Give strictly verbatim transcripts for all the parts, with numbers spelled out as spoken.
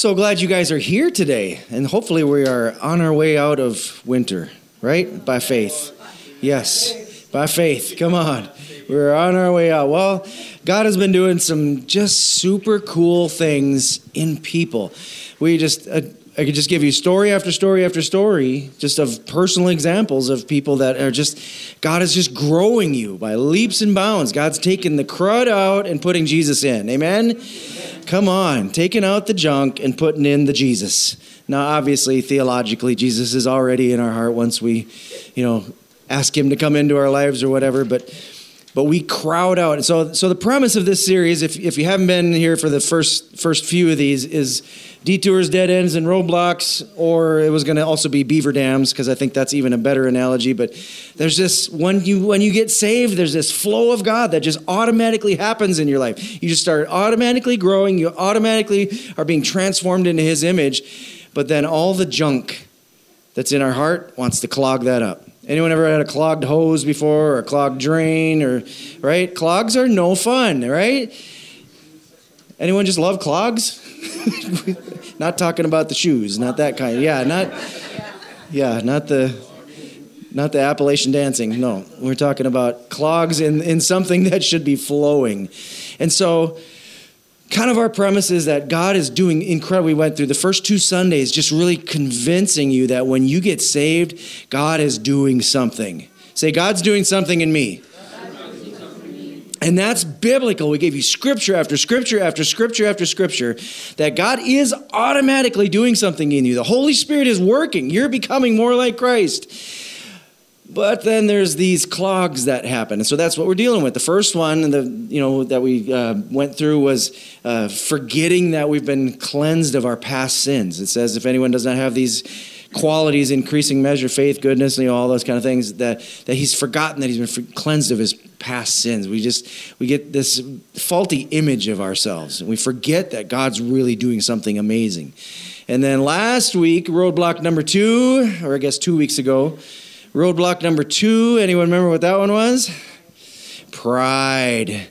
So glad you guys are here today, and hopefully we are on our way out of winter, right? By faith. Yes, by faith. Come on. We're on our way out. Well, God has been doing some just super cool things in people. We just, uh, I could just give you story after story after story, just of personal examples of people that are just, God is just growing you by leaps and bounds. God's taking the crud out and putting Jesus in. Amen? Come on, taking out the junk and putting in the Jesus. Now, obviously, theologically, Jesus is already in our heart once we, you know, ask him to come into our lives or whatever, but... But we crowd out. And so so the premise of this series, if if you haven't been here for the first first few of these, is detours, dead ends, and roadblocks, or it was going to also be beaver dams, because I think that's even a better analogy. But there's this, when you when you get saved, there's this flow of God that just automatically happens in your life. You just start automatically growing. You automatically are being transformed into his image. But then all the junk that's in our heart wants to clog that up. Anyone ever had a clogged hose before, or a clogged drain, or, right? Clogs are no fun, right? Anyone just love clogs? Not talking about the shoes, not that kind. Yeah, not, yeah, not the, not the Appalachian dancing. No, we're talking about clogs in, in something that should be flowing. And so, kind of our premise is that God is doing incredible. We went through the first two Sundays just really convincing you that when you get saved, God is doing something. Say, God's doing something in me. And that's biblical. We gave you scripture after scripture after scripture after scripture that God is automatically doing something in you. The Holy Spirit is working. You're becoming more like Christ. But then there's these clogs that happen. And so that's what we're dealing with. The first one the, you know, that we uh, went through was uh, forgetting that we've been cleansed of our past sins. It says, if anyone does not have these qualities, increasing measure, faith, goodness, you know, all those kind of things, that, that he's forgotten that he's been for- cleansed of his past sins. We just, we get this faulty image of ourselves. And we forget that God's really doing something amazing. And then last week, roadblock number two, or I guess two weeks ago, Roadblock number two, anyone remember what that one was? Pride.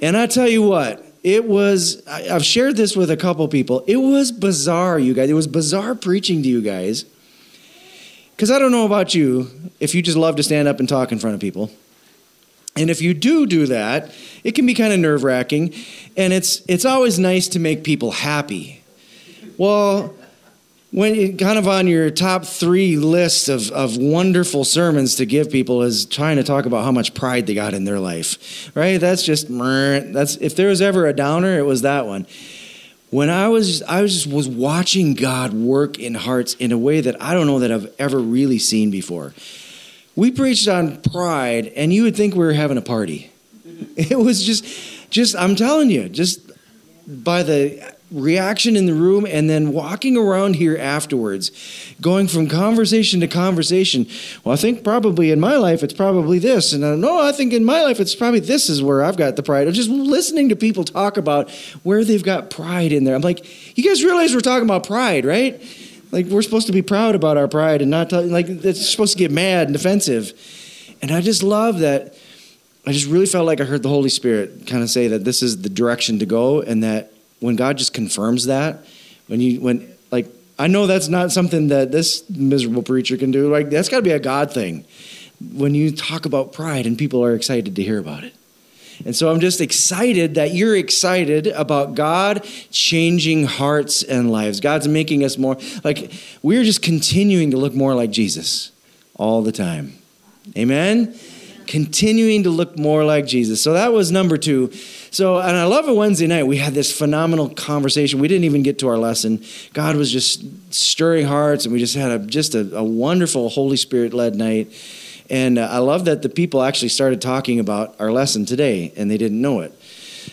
And I tell you what, it was, I, I've shared this with a couple people. It was bizarre, you guys. It was bizarre preaching to you guys. Because I don't know about you, if you just love to stand up and talk in front of people. And if you do do that, it can be kind of nerve-wracking. And it's it's always nice to make people happy. Well... When kind of on your top three list of, of wonderful sermons to give people is trying to talk about how much pride they got in their life, right? That's just, that's if there was ever a downer, it was that one. When I was, I was just was watching God work in hearts in a way that I don't know that I've ever really seen before. We preached on pride, and you would think we were having a party. It was just, just I'm telling you, just by the reaction in the room, and then walking around here afterwards, going from conversation to conversation. Well, I think probably in my life it's probably this, and I, no, I think in my life it's probably this is where I've got the pride. I'm just listening to people talk about where they've got pride in there. I'm like, you guys realize we're talking about pride, right? Like we're supposed to be proud about our pride and not tell, like it's supposed to get mad and offensive. And I just love that. I just really felt like I heard the Holy Spirit kind of say that this is the direction to go, and that. When God just confirms that, when you, when, like, I know that's not something that this miserable preacher can do. Like, that's got to be a God thing. When you talk about pride and people are excited to hear about it. And so I'm just excited that you're excited about God changing hearts and lives. God's making us more, like, we're just continuing to look more like Jesus all the time. Amen? Continuing to look more like Jesus. So that was number two. So, and I love it Wednesday night. We had this phenomenal conversation. We didn't even get to our lesson. God was just stirring hearts, and we just had a, just a, a wonderful Holy Spirit-led night. And uh, I love that the people actually started talking about our lesson today, and they didn't know it.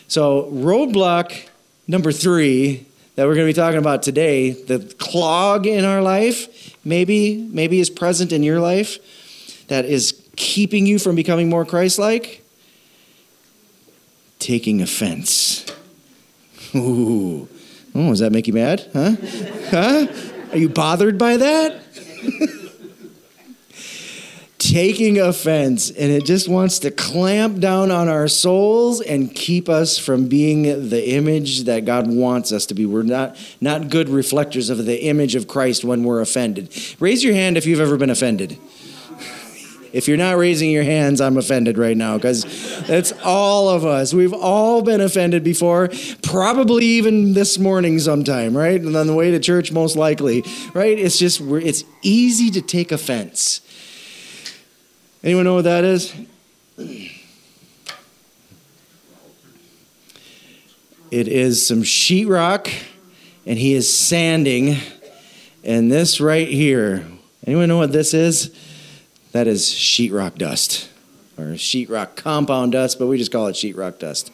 So roadblock number three that we're going to be talking about today, the clog in our life, maybe, maybe is present in your life, that is keeping you from becoming more Christ-like? Taking offense. Ooh. Oh, does that make you mad? Huh? Huh? Are you bothered by that? taking offense, and it just wants to clamp down on our souls and keep us from being the image that God wants us to be. We're not not good reflectors of the image of Christ when we're offended. Raise your hand if you've ever been offended. If you're not raising your hands, I'm offended right now, because that's all of us. We've all been offended before, probably even this morning sometime, right? And on the way to church, most likely, right? It's just, we're, it's easy to take offense. Anyone know what that is? It is some sheetrock, and he is sanding, and this right here. Anyone know what this is? That is sheetrock dust, or sheetrock compound dust, but we just call it sheetrock dust.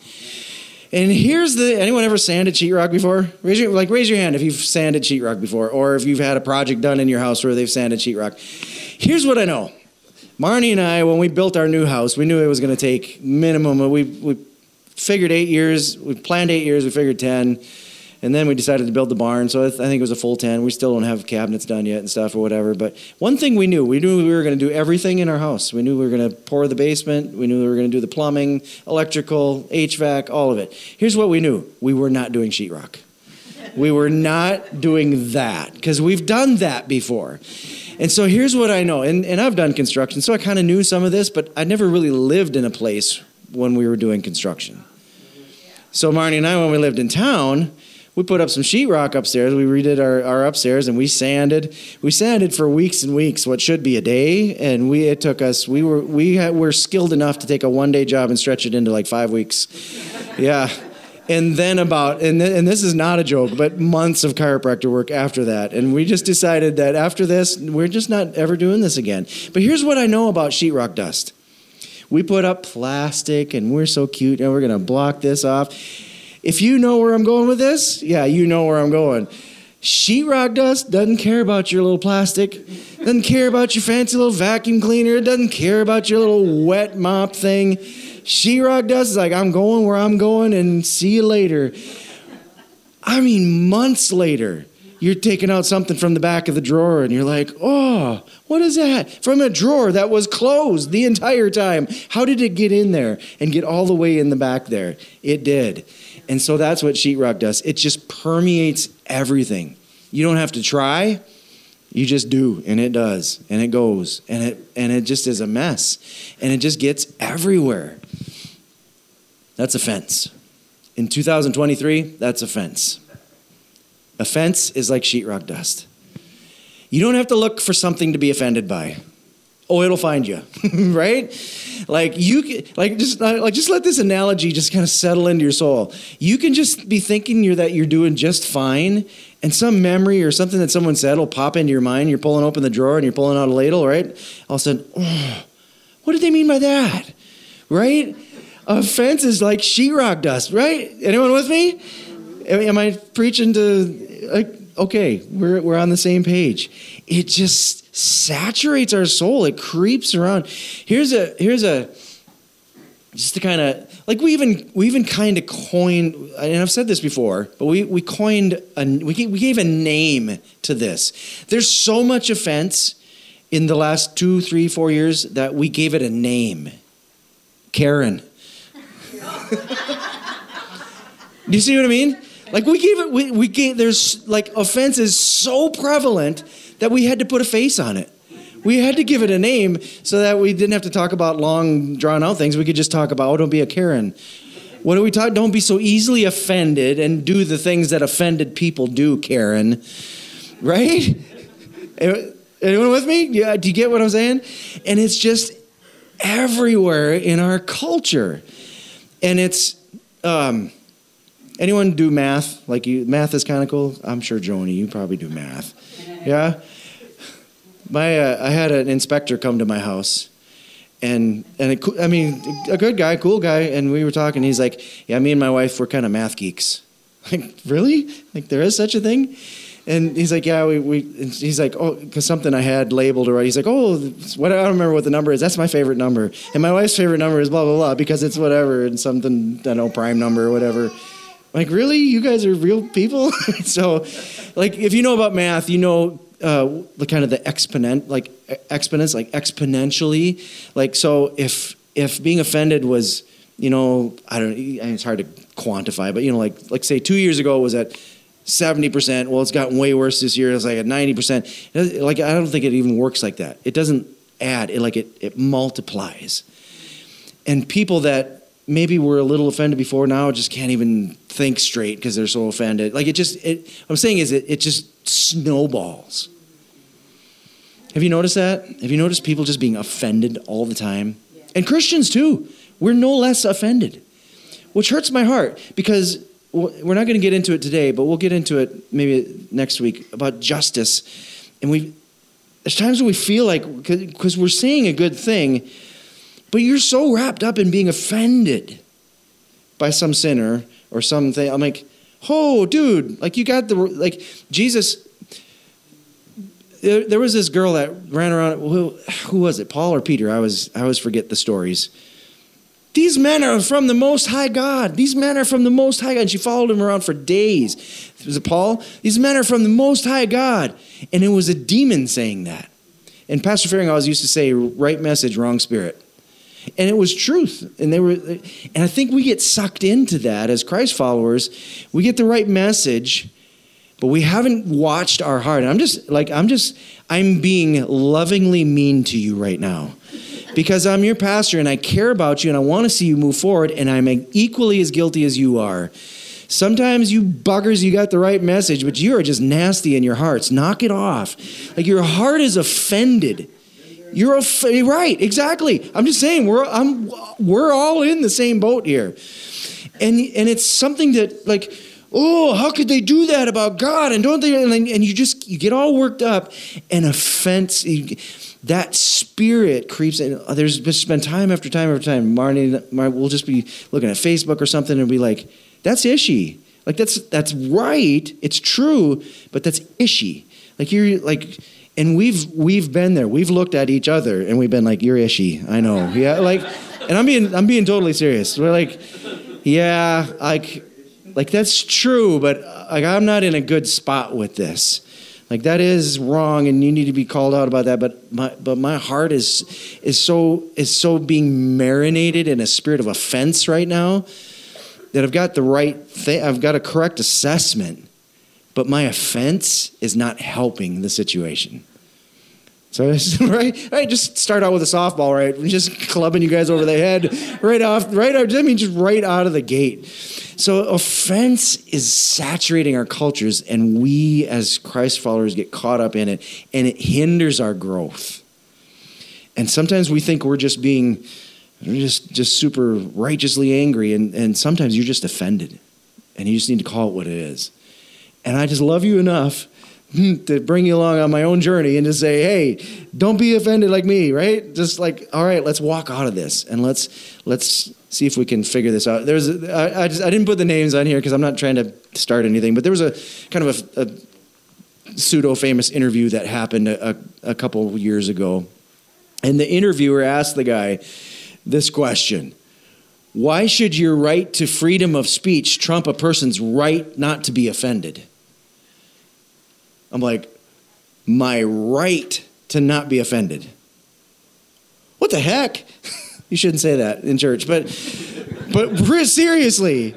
And here's the, anyone ever sanded sheetrock before? Raise your, like, raise your hand if you've sanded sheetrock before, or if you've had a project done in your house where they've sanded sheetrock. Here's what I know. Marnie and I, when we built our new house, we knew it was going to take minimum. We we figured eight years. We planned eight years. We figured ten. And then we decided to build the barn, so I, th- I think it was a full ten. We still don't have cabinets done yet and stuff or whatever. But one thing we knew, we knew we were going to do everything in our house. We knew we were going to pour the basement. We knew we were going to do the plumbing, electrical, H V A C, all of it. Here's what we knew. We were not doing sheetrock. We were not doing that, because we've done that before. And so here's what I know, and, and I've done construction, so I kind of knew some of this, but I never really lived in a place when we were doing construction. So Marnie and I, when we lived in town, we put up some sheetrock upstairs. We redid our, our upstairs, and we sanded. We sanded for weeks and weeks, what should be a day, and we it took us. We were we had, were skilled enough to take a one day job and stretch it into like five weeks. Yeah, and then about and th- and this is not a joke, but months of chiropractor work after that. And we just decided that after this, we're just not ever doing this again. But here's what I know about sheetrock dust: we put up plastic, and we're so cute, and we're gonna block this off. If you know where I'm going with this, yeah, you know where I'm going. Sheetrock dust doesn't care about your little plastic, doesn't care about your fancy little vacuum cleaner, it doesn't care about your little wet mop thing. Sheetrock dust is like, I'm going where I'm going, and see you later. I mean, months later, you're taking out something from the back of the drawer, and you're like, oh, what is that? From a drawer that was closed the entire time. How did it get in there and get all the way in the back there? It did. And so that's what sheetrock does. It just permeates everything. You don't have to try. You just do, and it does, and it goes, and it and it just is a mess, and it just gets everywhere. That's offense. In two thousand twenty-three, that's offense. Offense is like sheetrock dust. You don't have to look for something to be offended by. Oh, it'll find you, right? Like you can, like just like just let this analogy just kind of settle into your soul. You can just be thinking you're that you're doing just fine, and some memory or something that someone said will pop into your mind. You're pulling open the drawer and you're pulling out a ladle, right? All of a sudden, oh, what did they mean by that, right? Offense is like sheetrock dust, right? Anyone with me? Am I preaching to? Like, okay, we're we're on the same page. It just saturates our soul. It creeps around. Here's a here's a just to kind of like we even we even kind of coined, and I've said this before, but we we coined a we gave, we gave a name to this. There's so much offense in the last two, three, four years that we gave it a name. Karen. Do you see what I mean? Like we gave it we we gave there's like offense is so prevalent that we had to put a face on it. We had to give it a name so that we didn't have to talk about long, drawn-out things. We could just talk about, oh, don't be a Karen. What do we talk? Don't be so easily offended and do the things that offended people do, Karen. Right? Anyone with me? Yeah, do you get what I'm saying? And it's just everywhere in our culture. And it's... Um, anyone do math? Like you, math is kind of cool. I'm sure, Joanie, you probably do math. Yeah, my uh, I had an inspector come to my house, and and it, I mean a good guy, cool guy, and we were talking. He's like, yeah, me and my wife, we're kind of math geeks. Like, really? Like, there is such a thing? And he's like, yeah, we we. And he's like, oh, because something I had labeled or he's like, oh, what I don't remember what the number is. That's my favorite number, and my wife's favorite number is blah blah blah because it's whatever and something I don't know prime number or whatever. Like, really? You guys are real people? So, like, if you know about math, you know uh, the kind of the exponent, like exponents, like exponentially. Like, so if if being offended was, you know, I don't, it's hard to quantify, but, you know, like, like say two years ago it was at seventy percent. Well, it's gotten way worse this year. It's like at ninety percent. Like, I don't think it even works like that. It doesn't add. It like it, it multiplies. And people that maybe were a little offended before now just can't even think straight because they're so offended. Like, it just, it, what I'm saying is it, it just snowballs. Have you noticed that? Have you noticed people just being offended all the time? Yeah. And Christians too. We're no less offended, which hurts my heart, because we're not going to get into it today, but we'll get into it maybe next week about justice. And we, there's times when we feel like, because we're saying a good thing, but you're so wrapped up in being offended by some sinner or something. I'm like, oh, dude, like you got the, like Jesus, there, there was this girl that ran around, who, who was it, Paul or Peter? I was, I always forget the stories. These men are from the Most High God. These men are from the Most High God. And she followed him around for days. Was it Paul? These men are from the Most High God. And it was a demon saying that. And Pastor Fearing always used to say, right message, wrong spirit. And it was truth. And they were, and I think we get sucked into that as Christ followers. We get the right message, but we haven't watched our heart. And I'm just like, I'm just, I'm being lovingly mean to you right now, because I'm your pastor and I care about you and I want to see you move forward, and I'm equally as guilty as you are. Sometimes you buggers, you got the right message, but you are just nasty in your hearts. Knock it off. Like, your heart is offended. You're off- right, exactly. I'm just saying, we're I'm we're all in the same boat here. And and it's something that, like, oh, how could they do that about God? And don't they? And, and you just, you get all worked up, and offense, you, that spirit creeps in. There's just been time after time after time. Marnie, Marnie, we'll just be looking at Facebook or something and be like, that's ishy. Like, that's that's right. It's true, but that's ishy. Like, you're like, and we've we've been there. We've looked at each other and we've been like, you're ishy. I know. Yeah, like, and I'm being I'm being totally serious. We're like, yeah, like like that's true, but like, I'm not in a good spot with this. Like, that is wrong, and you need to be called out about that. But my, but my heart is is so is so being marinated in a spirit of offense right now that I've got the right thing. I've got a correct assessment, but my offense is not helping the situation. So right, right, just start out with a softball, right? We're just clubbing you guys over the head right off, right? I mean, just right out of the gate. So offense is saturating our cultures, and we as Christ followers get caught up in it, and it hinders our growth. And sometimes we think we're just being just just super righteously angry, and, and sometimes you're just offended, and you just need to call it what it is. And I just love you enough to bring you along on my own journey and to say, hey, don't be offended like me, right? Just like, all right, let's walk out of this, and let's let's see if we can figure this out. There's, I, I just, I didn't put the names on here because I'm not trying to start anything, but there was a kind of a, a pseudo-famous interview that happened a, a couple years ago, and the interviewer asked the guy this question: why should your right to freedom of speech trump a person's right not to be offended? I'm like, my right to not be offended. What the heck? You shouldn't say that in church, but but seriously,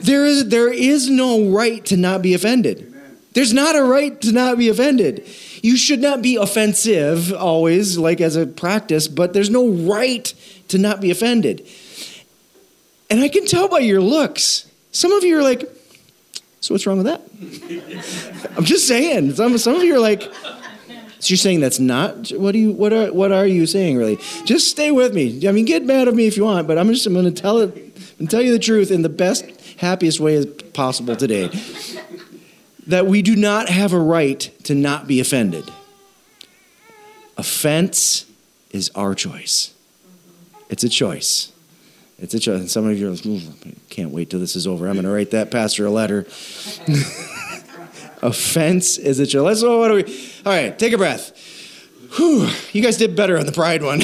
there is there is no right to not be offended. There's not a right to not be offended. You should not be offensive always, like as a practice, but there's no right to not be offended. And I can tell by your looks. Some of you are like, so what's wrong with that? I'm just saying. Some, some of you are like, so you're saying that's not, what do you, what are, what are you saying really? Just stay with me. I mean, get mad at me if you want, but I'm just, I'm going to tell it, and tell you the truth in the best, happiest way possible today. That we do not have a right to not be offended. Offense is our choice. It's a choice. It's a choice. And some of you are like, I can't wait till this is over. I'm going to write that pastor a letter. Offense is a choice. Let's, what are we? All right, take a breath. Whew, you guys did better on the pride one.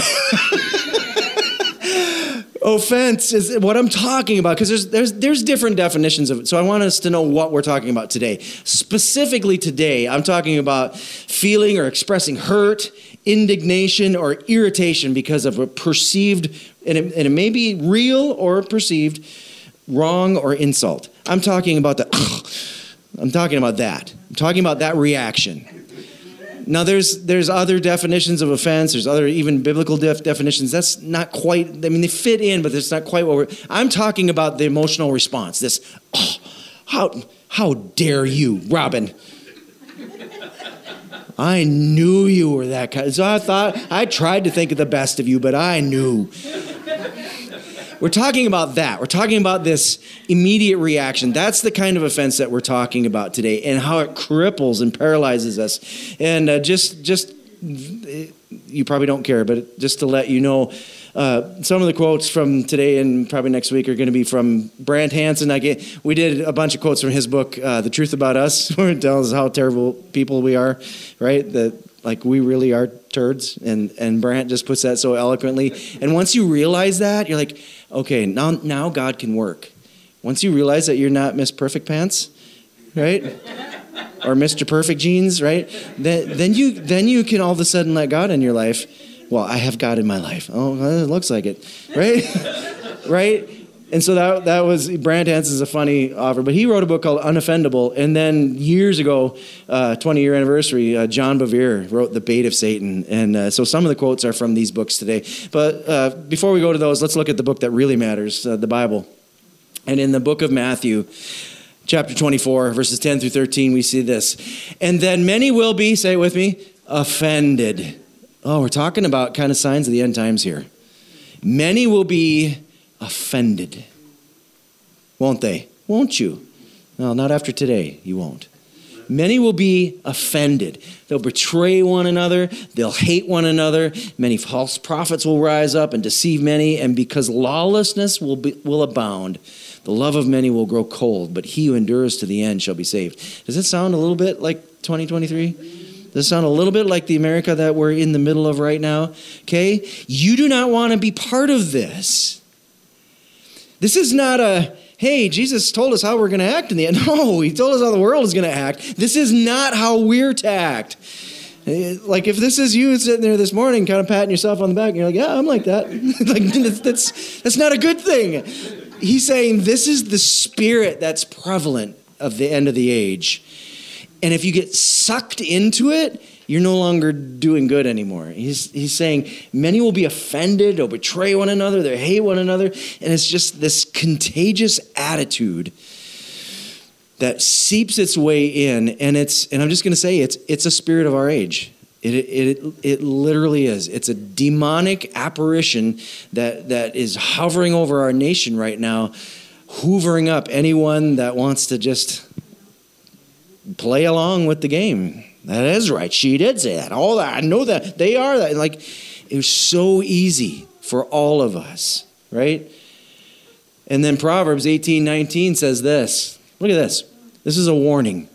offense is what I'm talking about, because there's there's there's different definitions of it. So I want us to know what we're talking about today. Specifically today, I'm talking about feeling or expressing hurt, indignation, or irritation because of a perceived, and it, and it may be real or perceived, wrong or insult. I'm talking about the, I'm talking about that. I'm talking about that reaction. Now, there's there's other definitions of offense. There's other even biblical def- definitions. That's not quite, I mean, they fit in, but that's not quite what we're, I'm talking about the emotional response. This, oh, how, how dare you, Robin? I knew you were that kind. So I thought, I tried to think of the best of you, but I knew. We're talking about that. We're talking about this immediate reaction. That's the kind of offense that we're talking about today, and how it cripples and paralyzes us. And uh, just, just you probably don't care, but just to let you know, uh, some of the quotes from today and probably next week are going to be from Brant Hansen. I get, we did a bunch of quotes from his book, uh, The Truth About Us, where it tells us how terrible people we are, right? That Like, we really are turds, and, and Brant just puts that so eloquently. And once you realize that, you're like, okay, now now God can work. Once you realize that you're not Miss Perfect Pants, right? Or Mister Perfect Jeans, right? Then then you then you can all of a sudden let God in your life. Well, I have God in my life. Oh, it looks like it, right? Right? And so that that was, Brant Hansen's a funny offer, but he wrote a book called Unoffendable, and then years ago, uh, twenty-year anniversary, uh, John Bevere wrote The Bait of Satan, and uh, so some of the quotes are from these books today. But uh, before we go to those, let's look at the book that really matters, uh, the Bible. And in the book of Matthew, chapter twenty-four, verses ten through thirteen, we see this. And then many will be, say it with me, offended. Oh, we're talking about kind of signs of the end times here. Many will be offended. Won't they? Won't you? No, not after today, you won't. Many will be offended. They'll betray one another. They'll hate one another. Many false prophets will rise up and deceive many. And because lawlessness will be, will abound, the love of many will grow cold. But he who endures to the end shall be saved. Does it sound a little bit like twenty twenty-three? Does it sound a little bit like the America that we're in the middle of right now? Okay? You do not want to be part of this. This is not a, hey, Jesus told us how we're going to act in the end. No, he told us how the world is going to act. This is not how we're to act. Like, if this is you sitting there this morning kind of patting yourself on the back, and you're like, yeah, I'm like that. Like, that's, that's that's not a good thing. He's saying this is the spirit that's prevalent of the end of the age. And if you get sucked into it, you're no longer doing good anymore. He's he's saying many will be offended, they'll betray one another, they'll hate one another. And it's just this contagious attitude that seeps its way in. And it's and I'm just going to say it's it's a spirit of our age. It, it it it literally is. It's a demonic apparition that that is hovering over our nation right now, hoovering up anyone that wants to just play along with the game. That is right. She did say that. All that. I know that. They are that. Like, it was so easy for all of us, right? And then Proverbs eighteen nineteen says this. Look at this. This is a warning.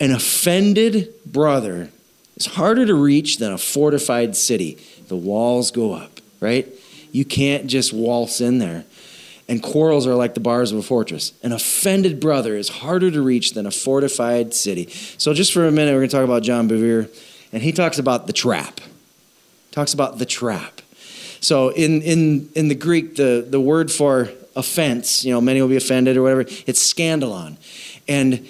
An offended brother is harder to reach than a fortified city. The walls go up, right? You can't just waltz in there. And quarrels are like the bars of a fortress. An offended brother is harder to reach than a fortified city. So just for a minute, we're going to talk about John Bevere. And he talks about the trap. Talks about the trap. So in in, in the Greek, the, the word for offense, you know, many will be offended or whatever, it's scandalon. And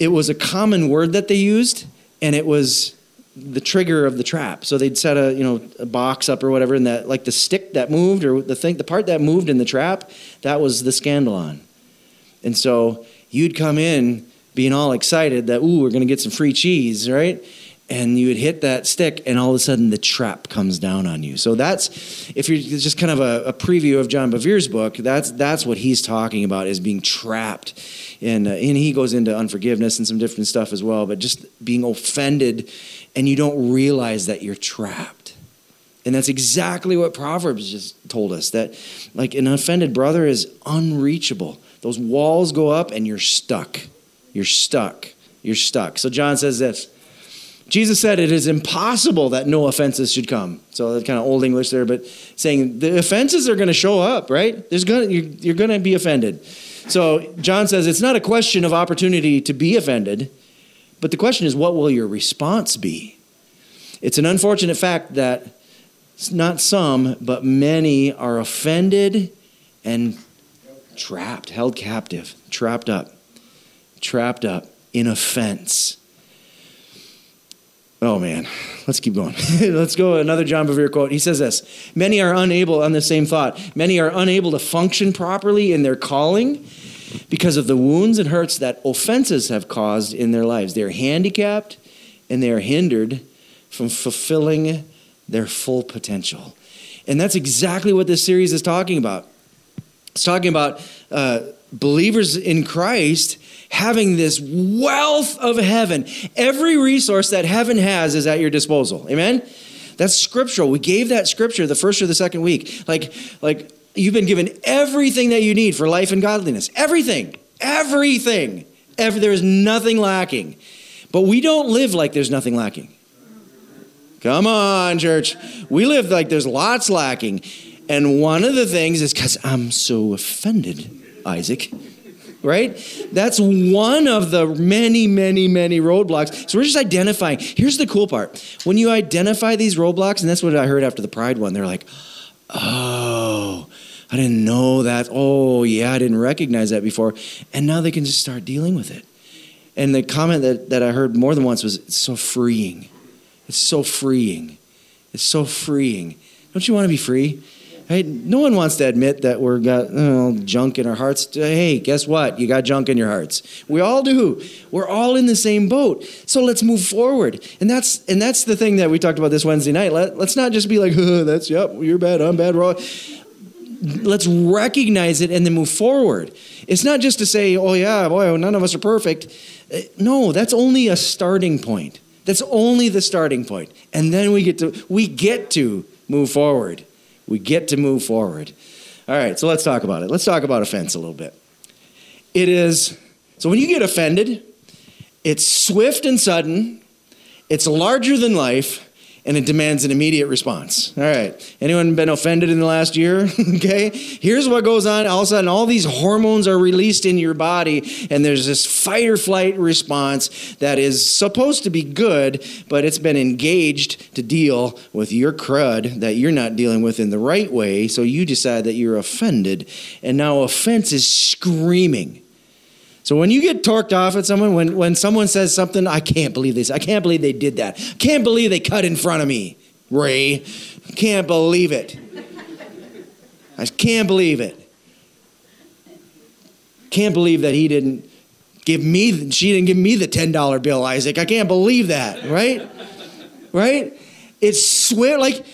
it was a common word that they used, and it was the trigger of the trap. So they'd set a, you know, a box up or whatever, and that, like, the stick that moved or the thing, the part that moved in the trap, that was the scandalon. And so you'd come in being all excited that, ooh, we're going to get some free cheese, right? And you would hit that stick, and all of a sudden the trap comes down on you. So that's, if you're just kind of a, a preview of John Bevere's book, that's that's what he's talking about, is being trapped. And, uh, and he goes into unforgiveness and some different stuff as well, but just being offended, and you don't realize that you're trapped. And that's exactly what Proverbs just told us, that like an offended brother is unreachable. Those walls go up, and you're stuck. You're stuck. You're stuck. So John says this. Jesus said it is impossible that no offenses should come. So that's kind of old English there, but saying the offenses are going to show up, right? There's gonna, you're, you're going to be offended. So John says it's not a question of opportunity to be offended, but the question is, what will your response be? It's an unfortunate fact that not some, but many are offended and trapped, held captive, trapped up, trapped up in offense. Oh, man. Let's keep going. Let's go another John Bevere quote. He says this, many are unable, on the same thought, many are unable to function properly in their calling because of the wounds and hurts that offenses have caused in their lives. They are handicapped and they are hindered from fulfilling their full potential. And that's exactly what this series is talking about. It's talking about uh, believers in Christ having this wealth of heaven. Every resource that heaven has is at your disposal. Amen? That's scriptural. We gave that scripture the first or the second week. Like, like you've been given everything that you need for life and godliness. Everything. Everything. Every, there is nothing lacking. But we don't live like there's nothing lacking. Come on, church. We live like there's lots lacking. And one of the things is because I'm so offended, Isaac. Right? That's one of the many, many, many roadblocks. So we're just identifying. Here's the cool part. When you identify these roadblocks, and that's what I heard after the Pride one, they're like, oh, I didn't know that. Oh, yeah, I didn't recognize that before. And now they can just start dealing with it. And the comment that, that I heard more than once was, it's so freeing. It's so freeing. It's so freeing. Don't you want to be free? Right? No one wants to admit that we've got you know, junk in our hearts. Hey, guess what? You got junk in your hearts. We all do. We're all in the same boat. So let's move forward. And that's and that's the thing that we talked about this Wednesday night. Let, let's not just be like, oh, that's, yep, you're bad, I'm bad, we're all. Let's recognize it and then move forward. It's not just to say, oh, yeah, boy, none of us are perfect. No, that's only a starting point. That's only the starting point. And then we get to we get to move forward. We get to move forward. All right, so let's talk about it. Let's talk about offense a little bit. It is, so when you get offended, it's swift and sudden, it's larger than life, and it demands an immediate response. All right, anyone been offended in the last year? Okay, here's what goes on. All of a sudden, all these hormones are released in your body, and there's this fight or flight response that is supposed to be good, but it's been engaged to deal with your crud that you're not dealing with in the right way, so you decide that you're offended, and now offense is screaming. So when you get torqued off at someone, when, when someone says something, I can't believe this. I can't believe they did that. Can't believe they cut in front of me, Ray. Can't believe it. I can't believe it. Can't believe that he didn't give me, she didn't give me the ten dollar bill, Isaac. I can't believe that, right? Right? It's swear, like,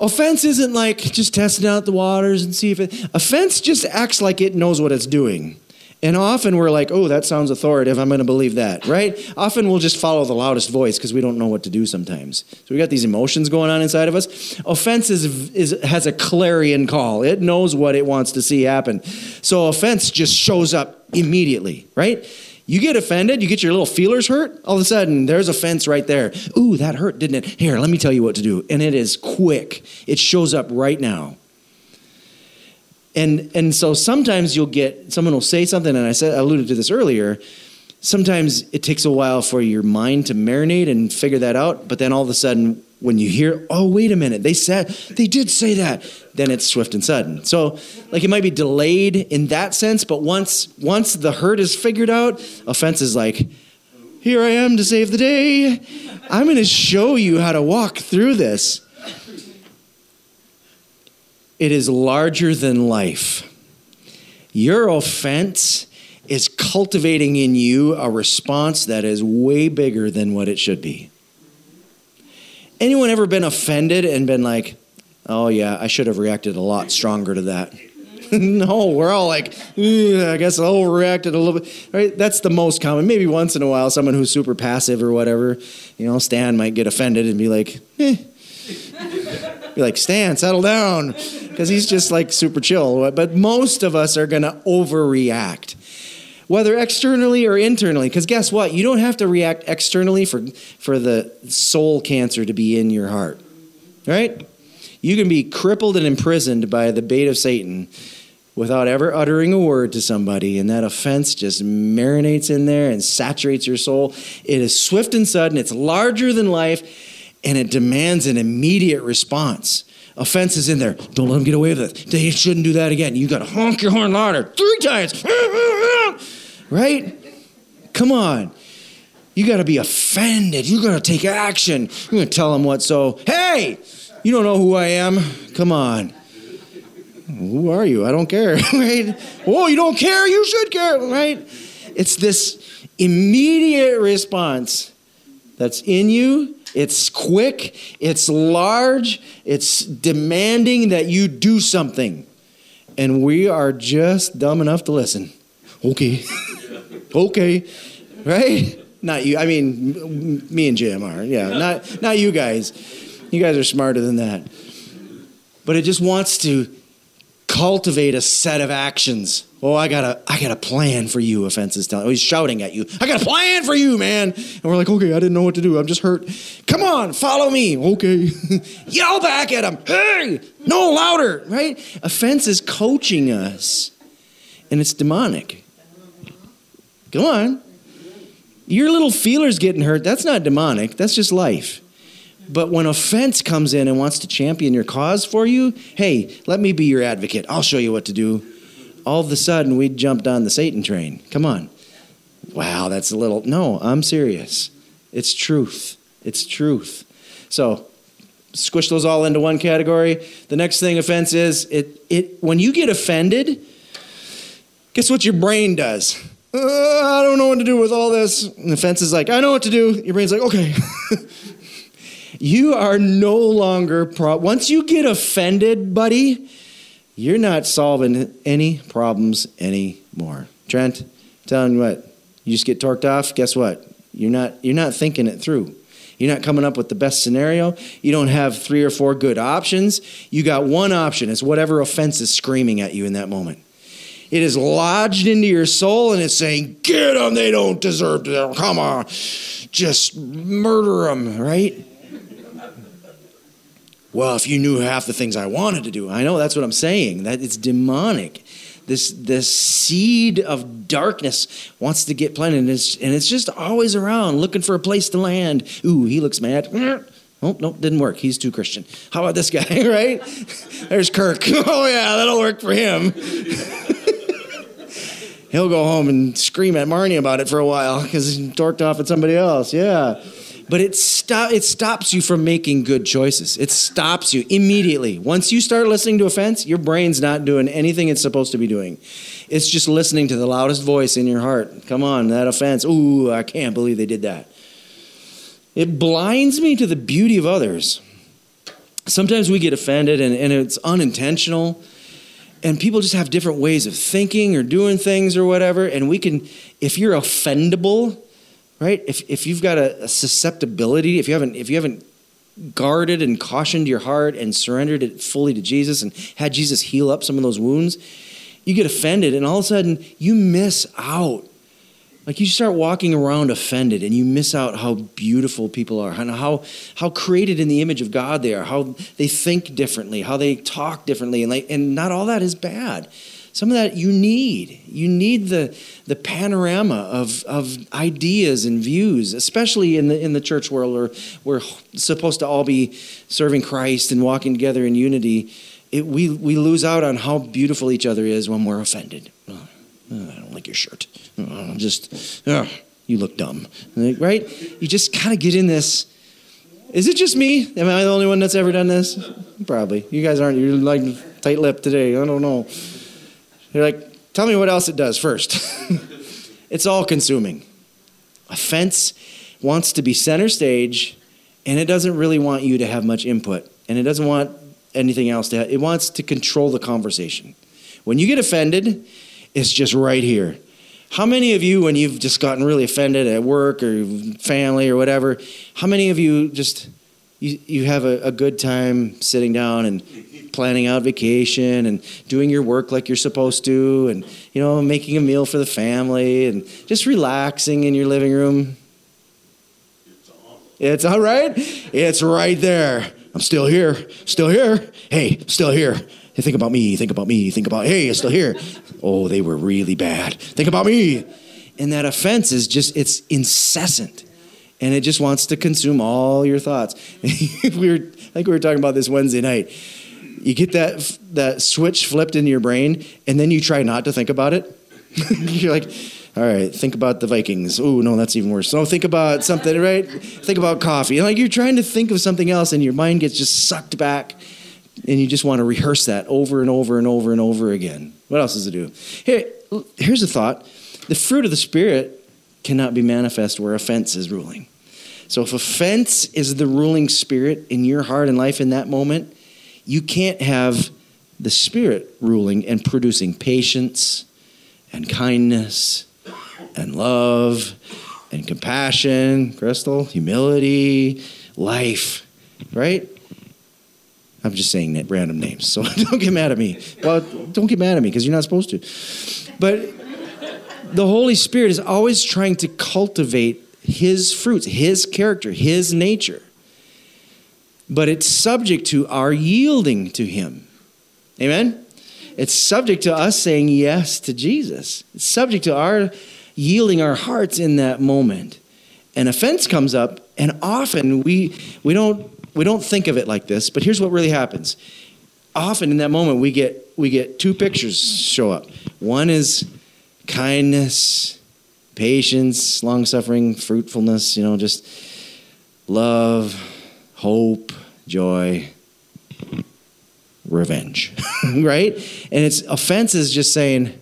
offense isn't like just testing out the waters and see if it, offense just acts like it knows what it's doing. And often we're like, oh, that sounds authoritative. I'm going to believe that, right? Often we'll just follow the loudest voice because we don't know what to do sometimes. So we got these emotions going on inside of us. Offense is, is has a clarion call. It knows what it wants to see happen. So offense just shows up immediately, right? You get offended, you get your little feelers hurt. All of a sudden, there's offense right there. Ooh, that hurt, didn't it? Here, let me tell you what to do. And it is quick. It shows up right now. And and so sometimes you'll get, someone will say something, and I said I alluded to this earlier, sometimes it takes a while for your mind to marinate and figure that out, but then all of a sudden when you hear, oh, wait a minute, they said, they did say that, then it's swift and sudden. So like it might be delayed in that sense, but once once the hurt is figured out, offense is like, here I am to save the day. I'm going to show you how to walk through this. It is larger than life. Your offense is cultivating in you a response that is way bigger than what it should be. Anyone ever been offended and been like, oh yeah, I should have reacted a lot stronger to that? No, we're all like, I guess I overreacted a little bit. Right? That's the most common. Maybe once in a while, someone who's super passive or whatever, you know, Stan might get offended and be like, eh. Be like, Stan, settle down, because he's just like super chill. But most of us are going to overreact. whether externally or internally. Because guess what? You don't have to react externally for, for the soul cancer to be in your heart, right? You can be crippled and imprisoned by the bait of Satan without ever uttering a word to somebody, and that offense just marinates in there and saturates your soul. It is swift and sudden. It's larger than life, and it demands an immediate response. Offense is in there. Don't let them get away with it. They shouldn't do that again. You got to honk your horn louder three times. Right? Come on. You got to be offended. You got to take action. You're going to tell them what so. Hey, you don't know who I am. Come on. Who are you? I don't care, right? Oh, you don't care? You should care, right? It's this immediate response that's in you. It's quick. It's large. It's demanding that you do something. And we are just dumb enough to listen. Okay. Okay. Right? Not you. I mean, me and Jim are. Yeah, not, not you guys. You guys are smarter than that. But it just wants to cultivate a set of actions. Oh, I got a, I got a plan for you, offense is telling. Oh, he's shouting at you. I got a plan for you, man. And we're like, okay, I didn't know what to do. I'm just hurt. Come on, follow me. Okay. Yell back at him. Hey, no, louder, right? Offense is coaching us, and it's demonic. Come on. Your little feelers getting hurt, that's not demonic. That's just life. But when offense comes in and wants to champion your cause for you, hey, let me be your advocate. I'll show you what to do. All of a sudden, we jumped on the Satan train. Come on. Wow, that's a little... No, I'm serious. It's truth. It's truth. So squish those all into one category. The next thing, offense is, it. It when you get offended, guess what your brain does? Uh, I don't know what to do with all this. And offense is like, I know what to do. Your brain's like, okay. You are no longer, pro- once you get offended, buddy, you're not solving any problems anymore. Trent, I'm telling you what, you just get torqued off, guess what? You're not, you're not thinking it through. You're not coming up with the best scenario. You don't have three or four good options. You got one option. It's whatever offense is screaming at you in that moment. It is lodged into your soul, and it's saying, get them, they don't deserve to, come on, just murder them, right? Well, if you knew half the things I wanted to do. I know, that's what I'm saying. That it's demonic. This this seed of darkness wants to get planted, and it's, and it's just always around looking for a place to land. Ooh, he looks mad. Oh, nope, didn't work. He's too Christian. How about this guy, right? There's Kirk. Oh, yeah, that'll work for him. He'll go home and scream at Marnie about it for a while because he's dorked off at somebody else. Yeah. But it, sto- it stops you from making good choices. It stops you immediately. Once you start listening to offense, your brain's not doing anything it's supposed to be doing. It's just listening to the loudest voice in your heart. Come on, that offense. Ooh, I can't believe they did that. It blinds me to the beauty of others. Sometimes we get offended, and, and it's unintentional. And people just have different ways of thinking or doing things or whatever. And we can, if you're offendable... Right? If if you've got a, a susceptibility, if you haven't if you haven't guarded and cautioned your heart and surrendered it fully to Jesus and had Jesus heal up some of those wounds, you get offended, and all of a sudden you miss out. Like, you start walking around offended, and you miss out how beautiful people are, and how how created in the image of God they are, how they think differently, how they talk differently, and like and not all that is bad. Some of that you need. You need the the panorama of, of ideas and views, especially in the in the church world where we're supposed to all be serving Christ and walking together in unity. It, we we lose out on how beautiful each other is when we're offended. Oh, I don't like your shirt. Oh, just oh, you look dumb, right? You just kind of get in this. Is it just me? Am I the only one that's ever done this? Probably. You guys aren't. You're like tight-lipped today. I don't know. They're like, tell me what else it does first. It's all-consuming. Offense wants to be center stage, and it doesn't really want you to have much input, and it doesn't want anything else to have. It wants to control the conversation. When you get offended, it's just right here. How many of you, when you've just gotten really offended at work or family or whatever, how many of you just... you, you have a, a good time sitting down and planning out vacation and doing your work like you're supposed to and, you know, making a meal for the family and just relaxing in your living room. It's on. It's all right. It's right there. I'm still here. Still here. Hey, still here. Hey, think about me. Think about me. Think about, hey, I'm still here. Oh, they were really bad. Think about me. And that offense is just, it's incessant. And it just wants to consume all your thoughts. we were, I think we were talking about this Wednesday night. You get that that switch flipped into your brain, and then you try not to think about it. You're like, all right, think about the Vikings. Oh, no, that's even worse. No, think about something, right? Think about coffee. And like you're trying to think of something else, and your mind gets just sucked back, and you just want to rehearse that over and over and over and over again. What else does it do? Here, here's a thought. The fruit of the Spirit cannot be manifest where offense is ruling. So if offense is the ruling spirit in your heart and life in that moment, you can't have the Spirit ruling and producing patience and kindness and love and compassion, Crystal, humility, life, right? I'm just saying that random names, so don't get mad at me. Well, don't get mad at me because you're not supposed to. But the Holy Spirit is always trying to cultivate His fruits, His character, His nature. But it's subject to our yielding to Him. Amen? It's subject to us saying yes to Jesus. It's subject to our yielding our hearts in that moment. And offense comes up, and often we we don't we don't think of it like this, but here's what really happens. Often in that moment we get we get two pictures show up. One is kindness, patience, long-suffering, fruitfulness, you know, just love, hope, joy, revenge, right? And it's offense is just saying,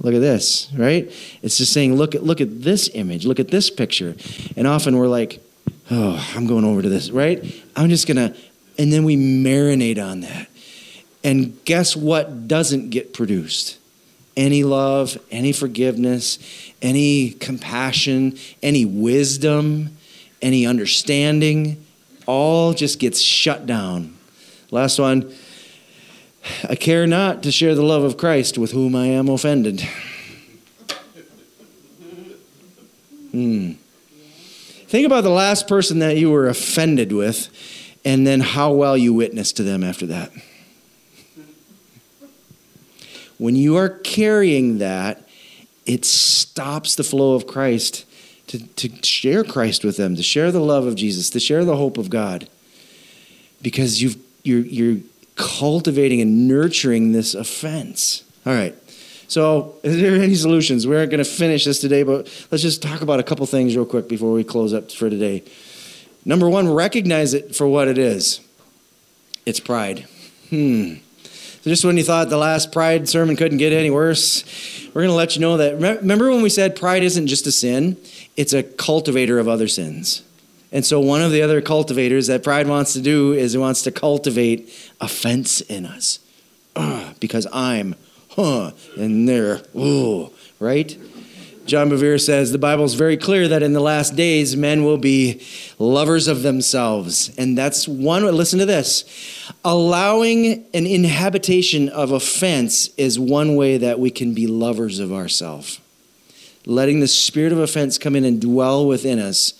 look at this, right? It's just saying, look at look at this image, look at this picture. And often we're like, oh, I'm going over to this, right? I'm just gonna, and then we marinate on that. And guess what doesn't get produced? Any love, any forgiveness, any compassion, any wisdom, any understanding. All just gets shut down. Last one. I care not to share the love of Christ with whom I am offended. Hmm. Think about the last person that you were offended with and then how well you witnessed to them after that. When you are carrying that, it stops the flow of Christ to, to share Christ with them, to share the love of Jesus, to share the hope of God. Because you've You're, you're cultivating and nurturing this offense. All right. So is there any solutions? We aren't going to finish this today, but let's just talk about a couple things real quick before we close up for today. Number one, recognize it for what it is. It's pride. Hmm. So just when you thought the last pride sermon couldn't get any worse, we're going to let you know that. Remember when we said pride isn't just a sin, it's a cultivator of other sins. And so one of the other cultivators that pride wants to do is it wants to cultivate offense in us. Uh, because I'm, huh, and they're, ooh, right? John Bevere says, the Bible's very clear that in the last days, men will be lovers of themselves. And that's one, listen to this. Allowing an inhabitation of offense is one way that we can be lovers of ourselves. Letting the spirit of offense come in and dwell within us.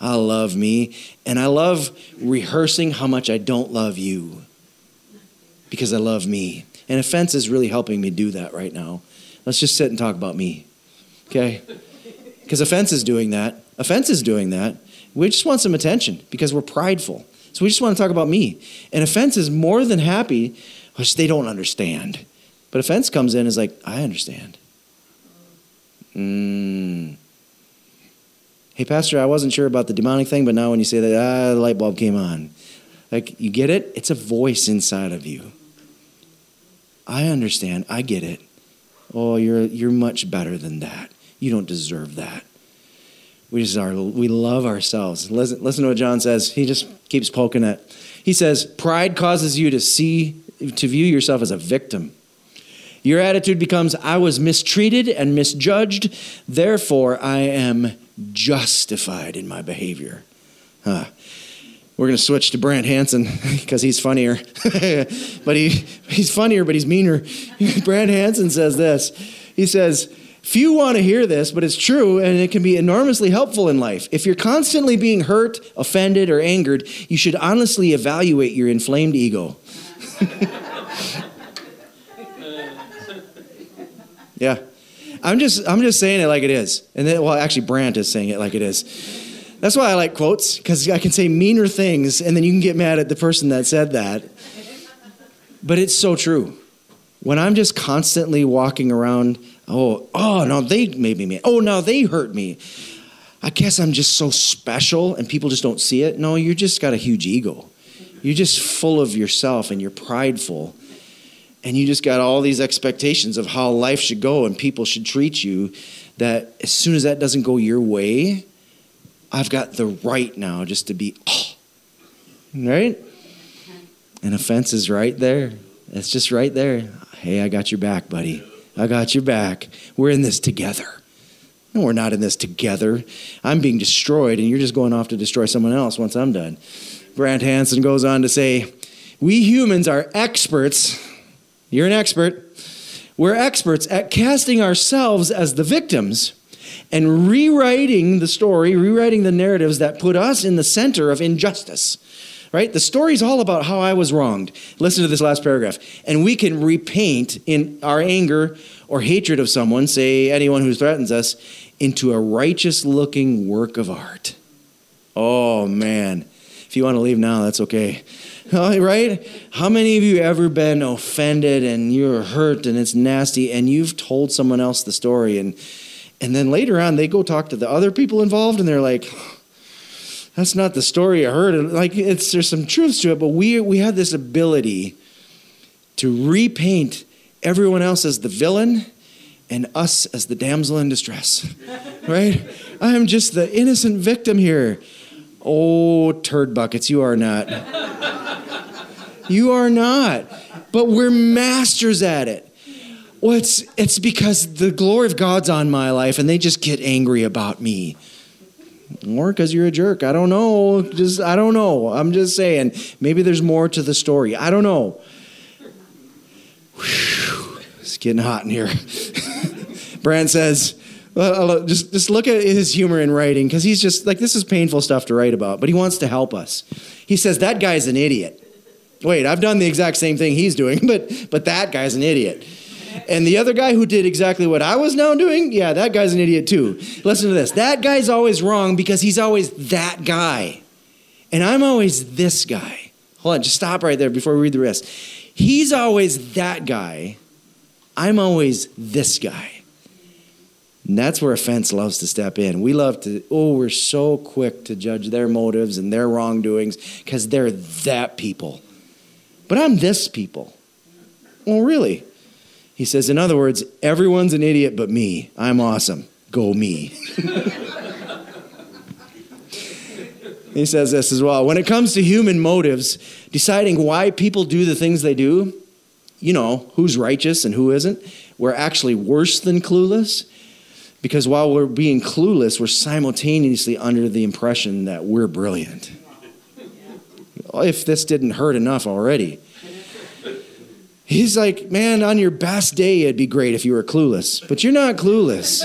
I love me, and I love rehearsing how much I don't love you because I love me. And offense is really helping me do that right now. Let's just sit and talk about me, okay? Because offense is doing that. Offense is doing that. We just want some attention because we're prideful. So we just want to talk about me. And offense is more than happy, which they don't understand. But offense comes in as like, I understand. Mmm. Hey, Pastor, I wasn't sure about the demonic thing, but now when you say that, ah, the light bulb came on. Like, you get it? It's a voice inside of you. I understand. I get it. Oh, you're you're much better than that. You don't deserve that. We just are. We love ourselves. Listen, listen to what John says. He just keeps poking at. He says, pride causes you to see, to view yourself as a victim. Your attitude becomes, I was mistreated and misjudged, therefore I am justified in my behavior. Huh. we're going to switch to Brant Hansen because he's funnier. But he he's funnier, but he's meaner. Brant Hansen says this. He says, few want to hear this, but it's true, and it can be enormously helpful in life. If you're constantly being hurt, offended, or angered, you should honestly evaluate your inflamed ego. Yeah. I'm just I'm just saying it like it is. And then, well, actually, Brant is saying it like it is. That's why I like quotes, because I can say meaner things, and then you can get mad at the person that said that. But it's so true. When I'm just constantly walking around, oh, oh, no, they made me mad. Oh, no, they hurt me. I guess I'm just so special, and people just don't see it. No, you just got a huge ego. You're just full of yourself, and you're prideful. And you just got all these expectations of how life should go and people should treat you, that as soon as that doesn't go your way, I've got the right now just to be, oh, right? And offense is right there. It's just right there. Hey, I got your back, buddy. I got your back. We're in this together. No, we're not in this together. I'm being destroyed, and you're just going off to destroy someone else once I'm done. Brant Hansen goes on to say, we humans are experts. You're an expert. We're experts at casting ourselves as the victims and rewriting the story, rewriting the narratives that put us in the center of injustice, right? The story's all about how I was wronged. Listen to this last paragraph. And we can repaint in our anger or hatred of someone, say anyone who threatens us, into a righteous-looking work of art. Oh, man. If you want to leave now, that's okay. Right? How many of you ever been offended and you're hurt and it's nasty and you've told someone else the story, and and then later on they go talk to the other people involved and they're like, that's not the story I heard. And like, it's there's some truths to it, but we we have this ability to repaint everyone else as the villain and us as the damsel in distress. Right? I am just the innocent victim here. Oh, turd buckets, you are not. You are not, but we're masters at it. Well, it's, it's because the glory of God's on my life, and they just get angry about me. Or because you're a jerk. I don't know. Just I don't know. I'm just saying. Maybe there's more to the story. I don't know. Whew, it's getting hot in here. Brant says, just, just look at his humor in writing, because he's just like, this is painful stuff to write about, but he wants to help us. He says, that guy's an idiot. Wait, I've done the exact same thing he's doing, but but that guy's an idiot. And the other guy who did exactly what I was now doing, yeah, that guy's an idiot too. Listen to this. That guy's always wrong because he's always that guy. And I'm always this guy. Hold on, just stop right there before we read the rest. He's always that guy. I'm always this guy. And that's where offense loves to step in. We love to, oh, we're so quick to judge their motives and their wrongdoings because they're that people. But I'm this people. Well, really? He says, in other words, everyone's an idiot but me. I'm awesome. Go me. He says this as well. When it comes to human motives, deciding why people do the things they do, you know, who's righteous and who isn't, we're actually worse than clueless, because while we're being clueless, we're simultaneously under the impression that we're brilliant. If this didn't hurt enough already. He's like, man, on your best day, it'd be great if you were clueless. But you're not clueless.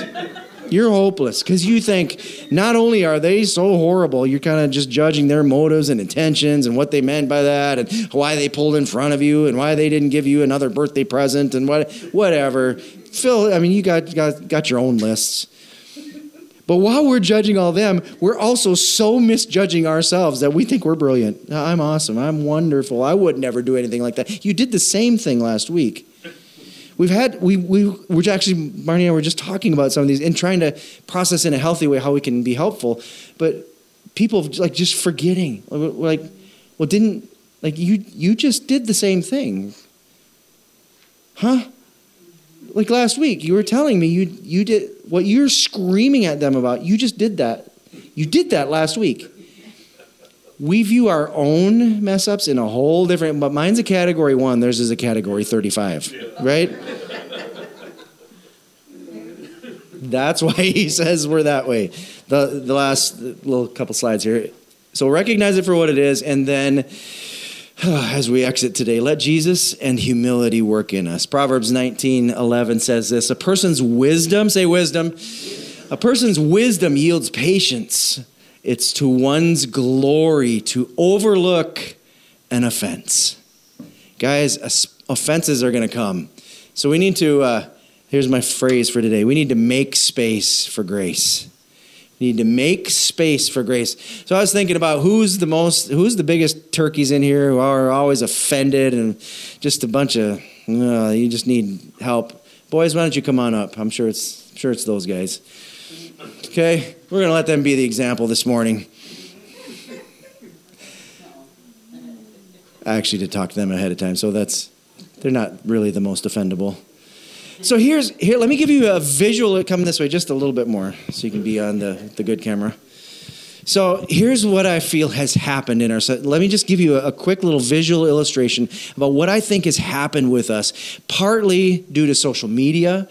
You're hopeless, because you think not only are they so horrible, you're kind of just judging their motives and intentions and what they meant by that and why they pulled in front of you and why they didn't give you another birthday present and what, whatever. Phil, I mean, you got, got, got your own lists. But while we're judging all them, we're also so misjudging ourselves that we think we're brilliant. I'm awesome. I'm wonderful. I would never do anything like that. You did the same thing last week. We've had, we, we, we're actually, Marnie and I were just talking about some of these and trying to process in a healthy way how we can be helpful. But people like just forgetting. We're like, well, didn't, like you, you just did the same thing. Huh? Like last week, you were telling me you you did what you're screaming at them about. You just did that. You did that last week. We view our own mess ups in a whole different, but mine's a category one. Theirs is a category thirty-five, right? That's why he says we're that way. The, the last little couple slides here. So recognize it for what it is, and then as we exit today, let Jesus and humility work in us. Proverbs nineteen eleven says this, a person's wisdom, say wisdom, a person's wisdom yields patience. It's to one's glory to overlook an offense. Guys, offenses are going to come. So we need to, uh, here's my phrase for today, we need to make space for grace. Need to make space for grace. So I was thinking about who's the most, who's the biggest turkeys in here who are always offended and just a bunch of, uh, you just need help. Boys, why don't you come on up? I'm sure it's, I'm sure it's those guys. Okay, we're going to let them be the example this morning. I actually did talk to them ahead of time, so that's, they're not really the most offendable. So here's, here, let me give you a visual, come this way just a little bit more so you can be on the, the good camera. So here's what I feel has happened in our, so let me just give you a, a quick little visual illustration about what I think has happened with us, partly due to social media.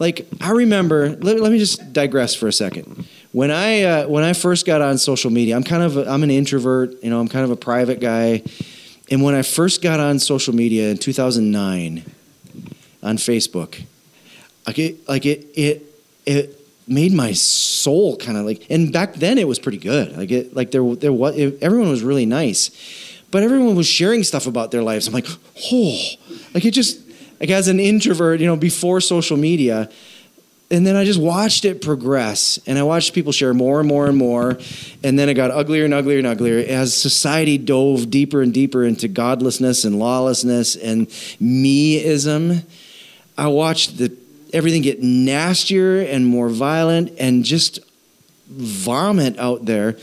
Like I remember, let, let me just digress for a second. When I, uh, when I first got on social media, I'm kind of, a, I'm an introvert, you know, I'm kind of a private guy. And when I first got on social media in two thousand nine, on Facebook, like it, like it, it, it made my soul kind of like. And back then, it was pretty good. Like it, like there, there was it, everyone was really nice, but everyone was sharing stuff about their lives. I'm like, oh, like it just, like as an introvert, you know, before social media. And then I just watched it progress, and I watched people share more and more and more, and then it got uglier and uglier and uglier as society dove deeper and deeper into godlessness and lawlessness and me-ism. I watched the, everything get nastier and more violent and just vomit out there.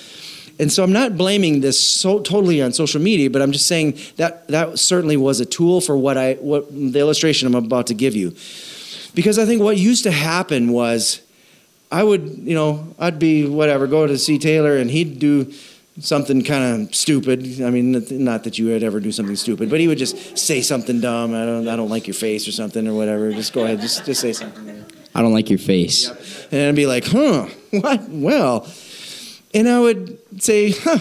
And so I'm not blaming this so totally on social media, but I'm just saying that that certainly was a tool for what I, what the illustration I'm about to give you. Because I think what used to happen was I would, you know, I'd be whatever, go to see Taylor, and he'd do something kind of stupid. I mean, not that you would ever do something stupid, but he would just say something dumb. I don't, I don't like your face or something or whatever. Just go ahead, just, just say something. I don't like your face. Yep. And I'd be like, huh, what? Well, and I would say, huh,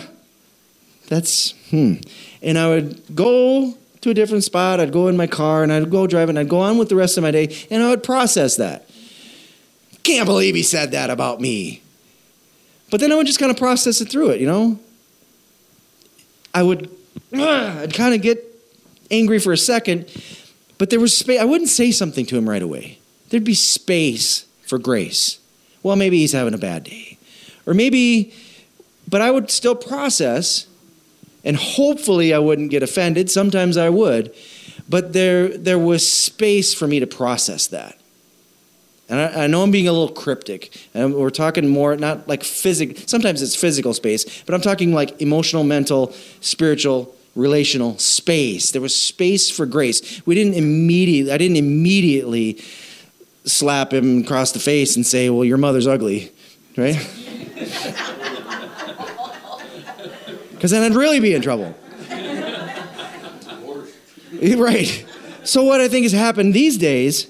that's, hmm. And I would go to a different spot. I'd go in my car, and I'd go drive, and I'd go on with the rest of my day, and I would process that. Can't believe he said that about me. But then I would just kind of process it through it, you know? I would I'd kind of get angry for a second, but there was space. I wouldn't say something to him right away. There'd be space for grace. Well, maybe he's having a bad day. Or maybe, but I would still process. And hopefully I wouldn't get offended. Sometimes I would. But there there was space for me to process that. And I, I know I'm being a little cryptic. And we're talking more, not like physical. Sometimes it's physical space. But I'm talking like emotional, mental, spiritual, relational space. There was space for grace. We didn't immediately, I didn't immediately slap him across the face and say, well, your mother's ugly. Right? Because then I'd really be in trouble. Right. So what I think has happened these days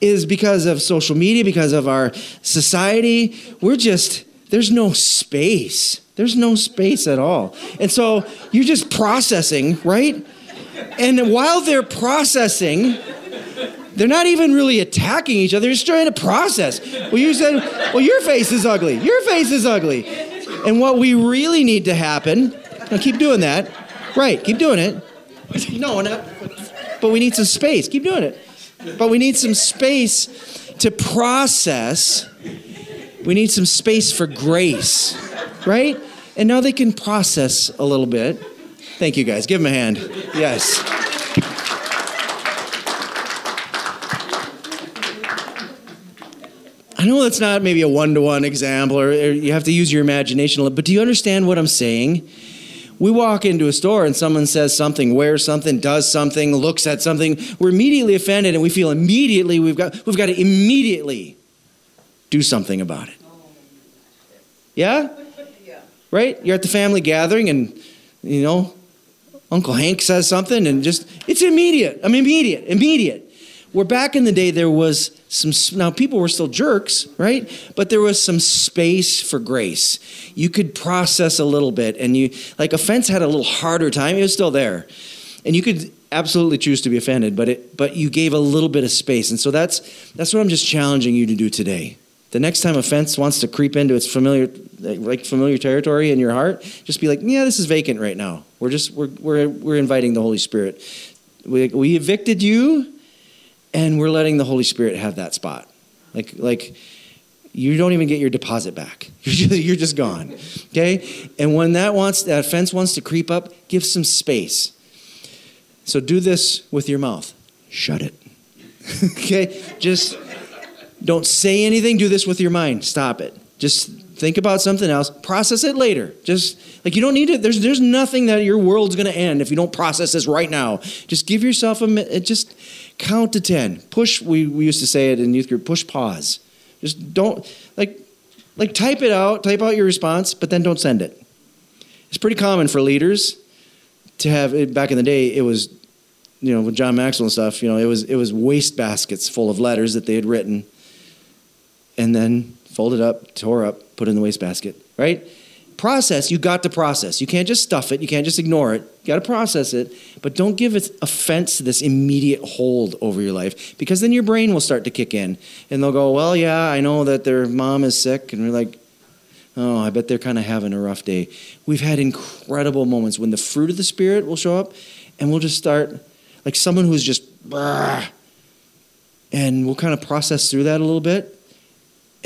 is because of social media, because of our society, we're just, there's no space. There's no space at all. And so you're just processing, right? And while they're processing, they're not even really attacking each other. They're just trying to process. Well, you said, well, your face is ugly. Your face is ugly. And what we really need to happen, now keep doing that. Right, keep doing it. No, not, but we need some space. Keep doing it. But we need some space to process. We need some space for grace, right? And now they can process a little bit. Thank you, guys. Give them a hand. Yes. I know that's not maybe a one-to-one example, or you have to use your imagination, but do you understand what I'm saying? We walk into a store and someone says something, wears something, does something, looks at something. We're immediately offended, and we feel immediately we've got we've got to immediately do something about it. Yeah? Yeah. Right? You're at the family gathering, and you know, Uncle Hank says something, and just it's immediate. I mean, immediate, immediate. Where back in the day, there was some, now people were still jerks, right? But there was some space for grace. You could process a little bit, and you, like offense had a little harder time. It was still there. And you could absolutely choose to be offended, but it, but you gave a little bit of space. And so that's, that's what I'm just challenging you to do today. The next time offense wants to creep into its familiar, like familiar territory in your heart, just be like, yeah, this is vacant right now. We're just, we're, we're, we're inviting the Holy Spirit. We, we evicted you. And we're letting the Holy Spirit have that spot. Like, like you don't even get your deposit back. You're just, you're just gone, okay? And when that wants, that offense wants to creep up, give some space. So do this with your mouth. Shut it, okay? Just don't say anything. Do this with your mind. Stop it. Just think about something else. Process it later. Just, like, you don't need it. There's, there's nothing that your world's going to end if you don't process this right now. Just give yourself a minute. Just... count to ten. Push, we, we used to say it in youth group, push pause. Just don't, like, like type it out, type out your response, but then don't send it. It's pretty common for leaders to have, it, back in the day, it was, you know, with John Maxwell and stuff, you know, it was, it was waste baskets full of letters that they had written and then folded up, tore up, put in the wastebasket, right? Process, you got to process. You can't just stuff it. You can't just ignore it. You got to process it, but don't give it offense to this immediate hold over your life, because then your brain will start to kick in and they'll go, well, yeah, I know that their mom is sick. And we're like, oh, I bet they're kind of having a rough day. We've had incredible moments when the fruit of the Spirit will show up and we'll just start like someone who's just, and we'll kind of process through that a little bit.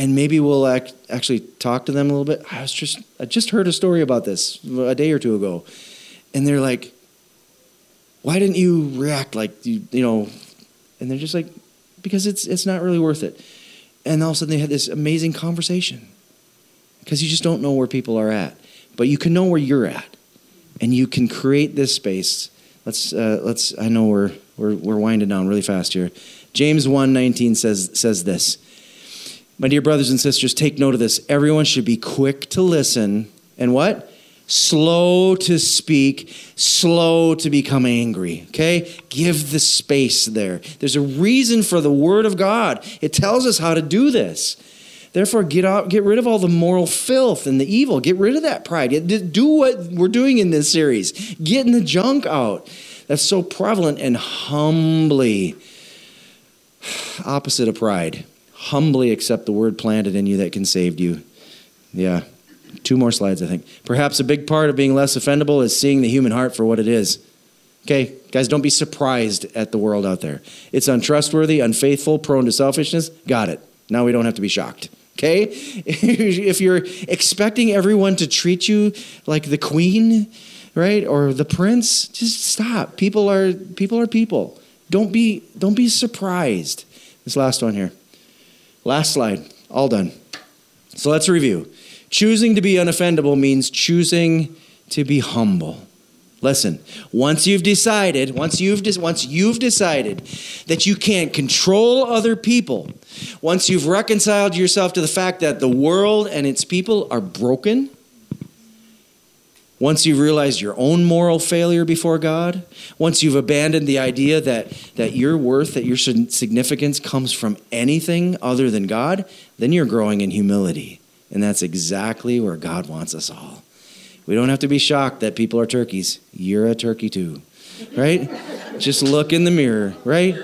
And maybe we'll act, actually talk to them a little bit. I was just I just heard a story about this a day or two ago. And they're like, why didn't you react like, you, you know? And they're just like, because it's it's not really worth it. And all of a sudden they had this amazing conversation. Because you just don't know where people are at. But you can know where you're at. And you can create this space. Let's, uh, let's I know we're, we're, we're winding down really fast here. James one nineteen says says this. My dear brothers and sisters, take note of this. Everyone should be quick to listen and what? Slow to speak, slow to become angry, okay? Give the space there. There's a reason for the Word of God. It tells us how to do this. Therefore, get out, get rid of all the moral filth and the evil. Get rid of that pride. Do what we're doing in this series. Getting the junk out. That's so prevalent, and humbly, opposite of pride. Humbly accept the word planted in you that can save you. Yeah. Two more slides, I think. Perhaps a big part of being less offendable is seeing the human heart for what it is. Okay, guys, don't be surprised at the world out there. It's untrustworthy, unfaithful, prone to selfishness. Got it. Now we don't have to be shocked. Okay? If you're expecting everyone to treat you like the queen, right, or the prince, just stop. People are people are people. Don't be don't be surprised. This last one here. Last slide, all done. So let's review. Choosing to be unoffendable means choosing to be humble. Listen, once you've decided, once you've de- once you've decided that you can't control other people, once you've reconciled yourself to the fact that the world and its people are broken, once you've realized your own moral failure before God, once you've abandoned the idea that, that your worth, that your significance comes from anything other than God, then you're growing in humility. And that's exactly where God wants us all. We don't have to be shocked that people are turkeys. You're a turkey too, right? Just look in the mirror, right?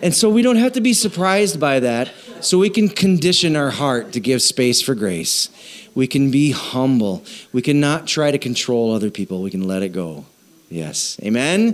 And so we don't have to be surprised by that. So we can condition our heart to give space for grace. We can be humble. We cannot try to control other people. We can let it go. Yes. Amen?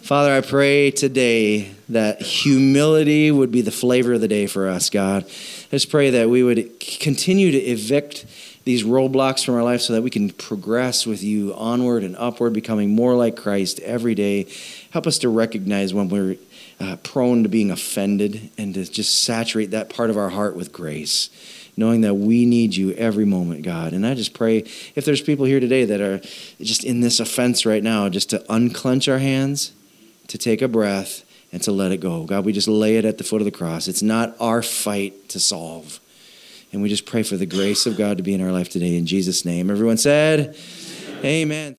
Father, I pray today that humility would be the flavor of the day for us, God. I just pray that we would continue to evict these roadblocks from our life so that we can progress with you onward and upward, becoming more like Christ every day. Help us to recognize when we're Uh, prone to being offended, and to just saturate that part of our heart with grace, knowing that we need you every moment, God. And I just pray if there's people here today that are just in this offense right now, just to unclench our hands, to take a breath, and to let it go. God, we just lay it at the foot of the cross. It's not our fight to solve. And we just pray for the grace of God to be in our life today in Jesus' name. Everyone said, amen.